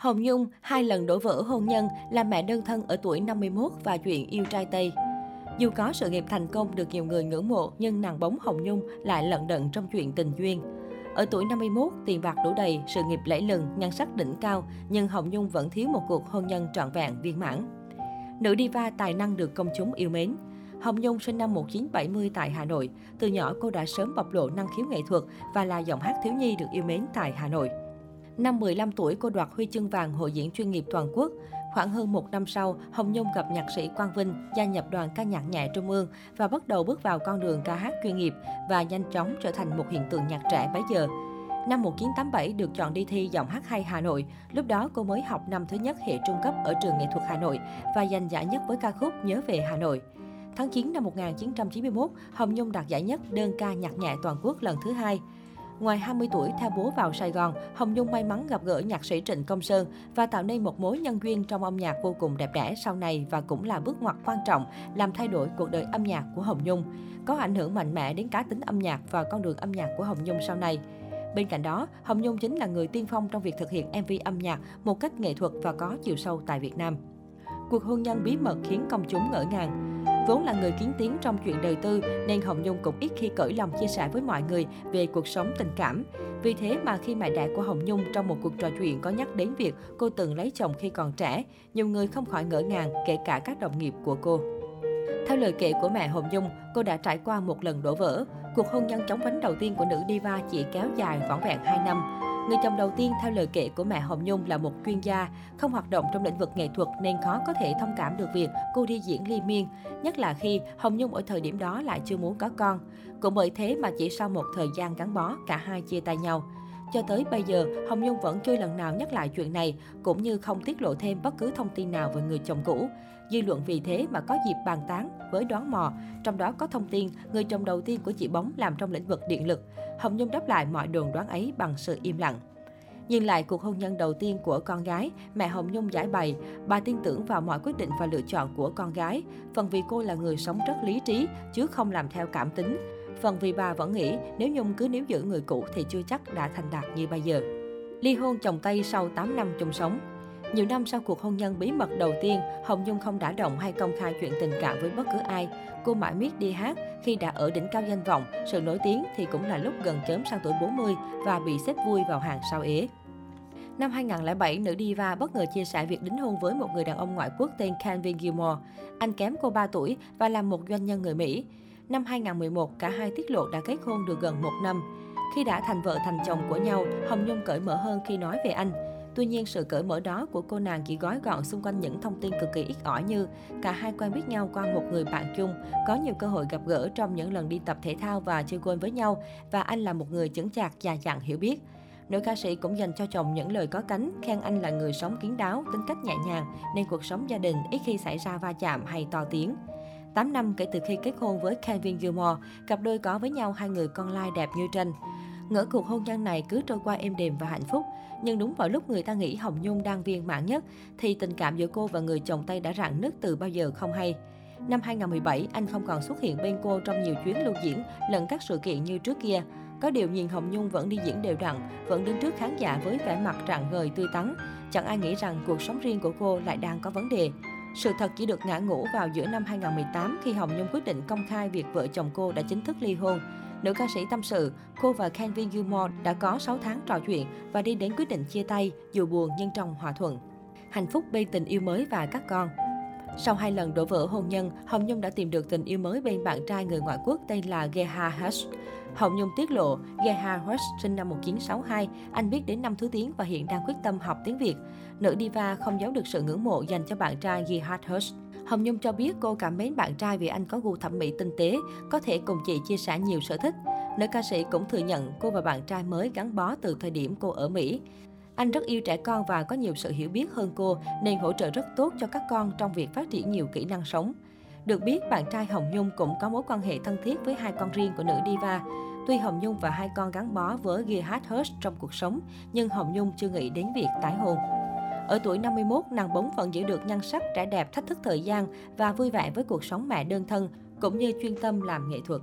Hồng Nhung 2 lần đổ vỡ hôn nhân, làm mẹ đơn thân ở tuổi 51 và chuyện yêu trai Tây. Dù có sự nghiệp thành công được nhiều người ngưỡng mộ, nhưng nàng bóng Hồng Nhung lại lận đận trong chuyện tình duyên. Ở tuổi 51, tiền bạc đủ đầy, sự nghiệp lẫy lừng, nhan sắc đỉnh cao, nhưng Hồng Nhung vẫn thiếu một cuộc hôn nhân trọn vẹn viên mãn. Nữ diva tài năng được công chúng yêu mến. Hồng Nhung sinh năm 1970 tại Hà Nội. Từ nhỏ cô đã sớm bộc lộ năng khiếu nghệ thuật và là giọng hát thiếu nhi được yêu mến tại Hà Nội. Năm 15 tuổi, cô đoạt huy chương vàng hội diễn chuyên nghiệp toàn quốc. Khoảng hơn 1 năm sau, Hồng Nhung gặp nhạc sĩ Quang Vinh, gia nhập đoàn ca nhạc nhẹ Trung ương và bắt đầu bước vào con đường ca hát chuyên nghiệp và nhanh chóng trở thành một hiện tượng nhạc trẻ bấy giờ. Năm 1987 được chọn đi thi giọng hát hay Hà Nội, lúc đó cô mới học năm thứ nhất hệ trung cấp ở trường nghệ thuật Hà Nội và giành giải nhất với ca khúc Nhớ về Hà Nội. Tháng 9 năm 1991, Hồng Nhung đạt giải nhất đơn ca nhạc nhẹ toàn quốc lần thứ 2. Ngoài 20 tuổi theo bố vào Sài Gòn, Hồng Nhung may mắn gặp gỡ nhạc sĩ Trịnh Công Sơn và tạo nên một mối nhân duyên trong âm nhạc vô cùng đẹp đẽ sau này và cũng là bước ngoặt quan trọng làm thay đổi cuộc đời âm nhạc của Hồng Nhung, có ảnh hưởng mạnh mẽ đến cá tính âm nhạc và con đường âm nhạc của Hồng Nhung sau này. Bên cạnh đó, Hồng Nhung chính là người tiên phong trong việc thực hiện MV âm nhạc một cách nghệ thuật và có chiều sâu tại Việt Nam. Cuộc hôn nhân bí mật khiến công chúng ngỡ ngàng. Vốn là người kiến tiếng trong chuyện đời tư, nên Hồng Nhung cũng ít khi cởi lòng chia sẻ với mọi người về cuộc sống tình cảm. Vì thế mà khi mẹ đẻ của Hồng Nhung trong một cuộc trò chuyện có nhắc đến việc cô từng lấy chồng khi còn trẻ, nhiều người không khỏi ngỡ ngàng, kể cả các đồng nghiệp của cô. Theo lời kể của mẹ Hồng Nhung, cô đã trải qua 1 lần đổ vỡ. Cuộc hôn nhân chóng vánh đầu tiên của nữ diva chỉ kéo dài vỏn vẹn 2 năm. Người chồng đầu tiên, theo lời kể của mẹ Hồng Nhung, là một chuyên gia, không hoạt động trong lĩnh vực nghệ thuật nên khó có thể thông cảm được việc cô đi diễn liên miên, nhất là khi Hồng Nhung ở thời điểm đó lại chưa muốn có con. Cũng bởi thế mà chỉ sau một thời gian gắn bó, cả hai chia tay nhau. Cho tới bây giờ, Hồng Nhung vẫn chưa lần nào nhắc lại chuyện này, cũng như không tiết lộ thêm bất cứ thông tin nào về người chồng cũ. Dư luận vì thế mà có dịp bàn tán với đoán mò, trong đó có thông tin người chồng đầu tiên của chị bóng làm trong lĩnh vực điện lực. Hồng Nhung đáp lại mọi đồn đoán ấy bằng sự im lặng. Nhìn lại cuộc hôn nhân đầu tiên của con gái, mẹ Hồng Nhung giải bày, bà tin tưởng vào mọi quyết định và lựa chọn của con gái, phần vì cô là người sống rất lý trí, chứ không làm theo cảm tính. Phần vì bà vẫn nghĩ nếu Nhung cứ níu giữ người cũ thì chưa chắc đã thành đạt như bây giờ. Ly hôn chồng Tây sau 8 năm chung sống. Nhiều năm sau cuộc hôn nhân bí mật đầu tiên, Hồng Nhung không đã động hay công khai chuyện tình cảm với bất cứ ai. Cô mãi miết đi hát, khi đã ở đỉnh cao danh vọng, sự nổi tiếng thì cũng là lúc gần chớm sang tuổi 40 và bị xếp vui vào hàng sao ế. Năm 2007, nữ diva bất ngờ chia sẻ việc đính hôn với một người đàn ông ngoại quốc tên Kevin Gilmore. Anh kém cô 3 tuổi và là một doanh nhân người Mỹ. Năm 2011, cả hai tiết lộ đã kết hôn được gần 1 năm. Khi đã thành vợ thành chồng của nhau, Hồng Nhung cởi mở hơn khi nói về anh. Tuy nhiên, sự cởi mở đó của cô nàng chỉ gói gọn xung quanh những thông tin cực kỳ ít ỏi như cả hai quen biết nhau qua một người bạn chung, có nhiều cơ hội gặp gỡ trong những lần đi tập thể thao và chơi golf với nhau, và anh là một người chững chạc, già dặn, hiểu biết. Nữ ca sĩ cũng dành cho chồng những lời có cánh, khen anh là người sống kín đáo, tính cách nhẹ nhàng, nên cuộc sống gia đình ít khi xảy ra va chạm hay to tiếng. 8 năm kể từ khi kết hôn với Calvin Gilmore, cặp đôi có với nhau 2 người con lai đẹp như tranh. Ngỡ cuộc hôn nhân này cứ trôi qua êm đềm và hạnh phúc, nhưng đúng vào lúc người ta nghĩ Hồng Nhung đang viên mãn nhất, thì tình cảm giữa cô và người chồng Tây đã rạn nứt từ bao giờ không hay. Năm 2017, anh không còn xuất hiện bên cô trong nhiều chuyến lưu diễn lẫn các sự kiện như trước kia. Có điều nhìn Hồng Nhung vẫn đi diễn đều đặn, vẫn đứng trước khán giả với vẻ mặt rạng ngời tươi tắn. Chẳng ai nghĩ rằng cuộc sống riêng của cô lại đang có vấn đề. Sự thật chỉ được ngã ngũ vào giữa năm 2018 khi Hồng Nhung quyết định công khai việc vợ chồng cô đã chính thức ly hôn. Nữ ca sĩ tâm sự, cô và Kevin Gilmore đã có 6 tháng trò chuyện và đi đến quyết định chia tay, dù buồn nhưng trong hòa thuận. Hạnh phúc bên tình yêu mới và các con. Sau 2 lần đổ vỡ hôn nhân, Hồng Nhung đã tìm được tình yêu mới bên bạn trai người ngoại quốc tên là Gary Hurst. Hồng Nhung tiết lộ, Gary Hurst sinh năm 1962, anh biết đến năm thứ tiếng và hiện đang quyết tâm học tiếng Việt. Nữ diva không giấu được sự ngưỡng mộ dành cho bạn trai Gary Hurst. Hồng Nhung cho biết cô cảm mến bạn trai vì anh có gu thẩm mỹ tinh tế, có thể cùng chị chia sẻ nhiều sở thích. Nữ ca sĩ cũng thừa nhận cô và bạn trai mới gắn bó từ thời điểm cô ở Mỹ. Anh rất yêu trẻ con và có nhiều sự hiểu biết hơn cô, nên hỗ trợ rất tốt cho các con trong việc phát triển nhiều kỹ năng sống. Được biết, bạn trai Hồng Nhung cũng có mối quan hệ thân thiết với 2 con riêng của nữ diva. Tuy Hồng Nhung và 2 con gắn bó với Gary Hurst trong cuộc sống, nhưng Hồng Nhung chưa nghĩ đến việc tái hôn. Ở tuổi 51, nàng bóng vẫn giữ được nhan sắc, trẻ đẹp, thách thức thời gian và vui vẻ với cuộc sống mẹ đơn thân, cũng như chuyên tâm làm nghệ thuật.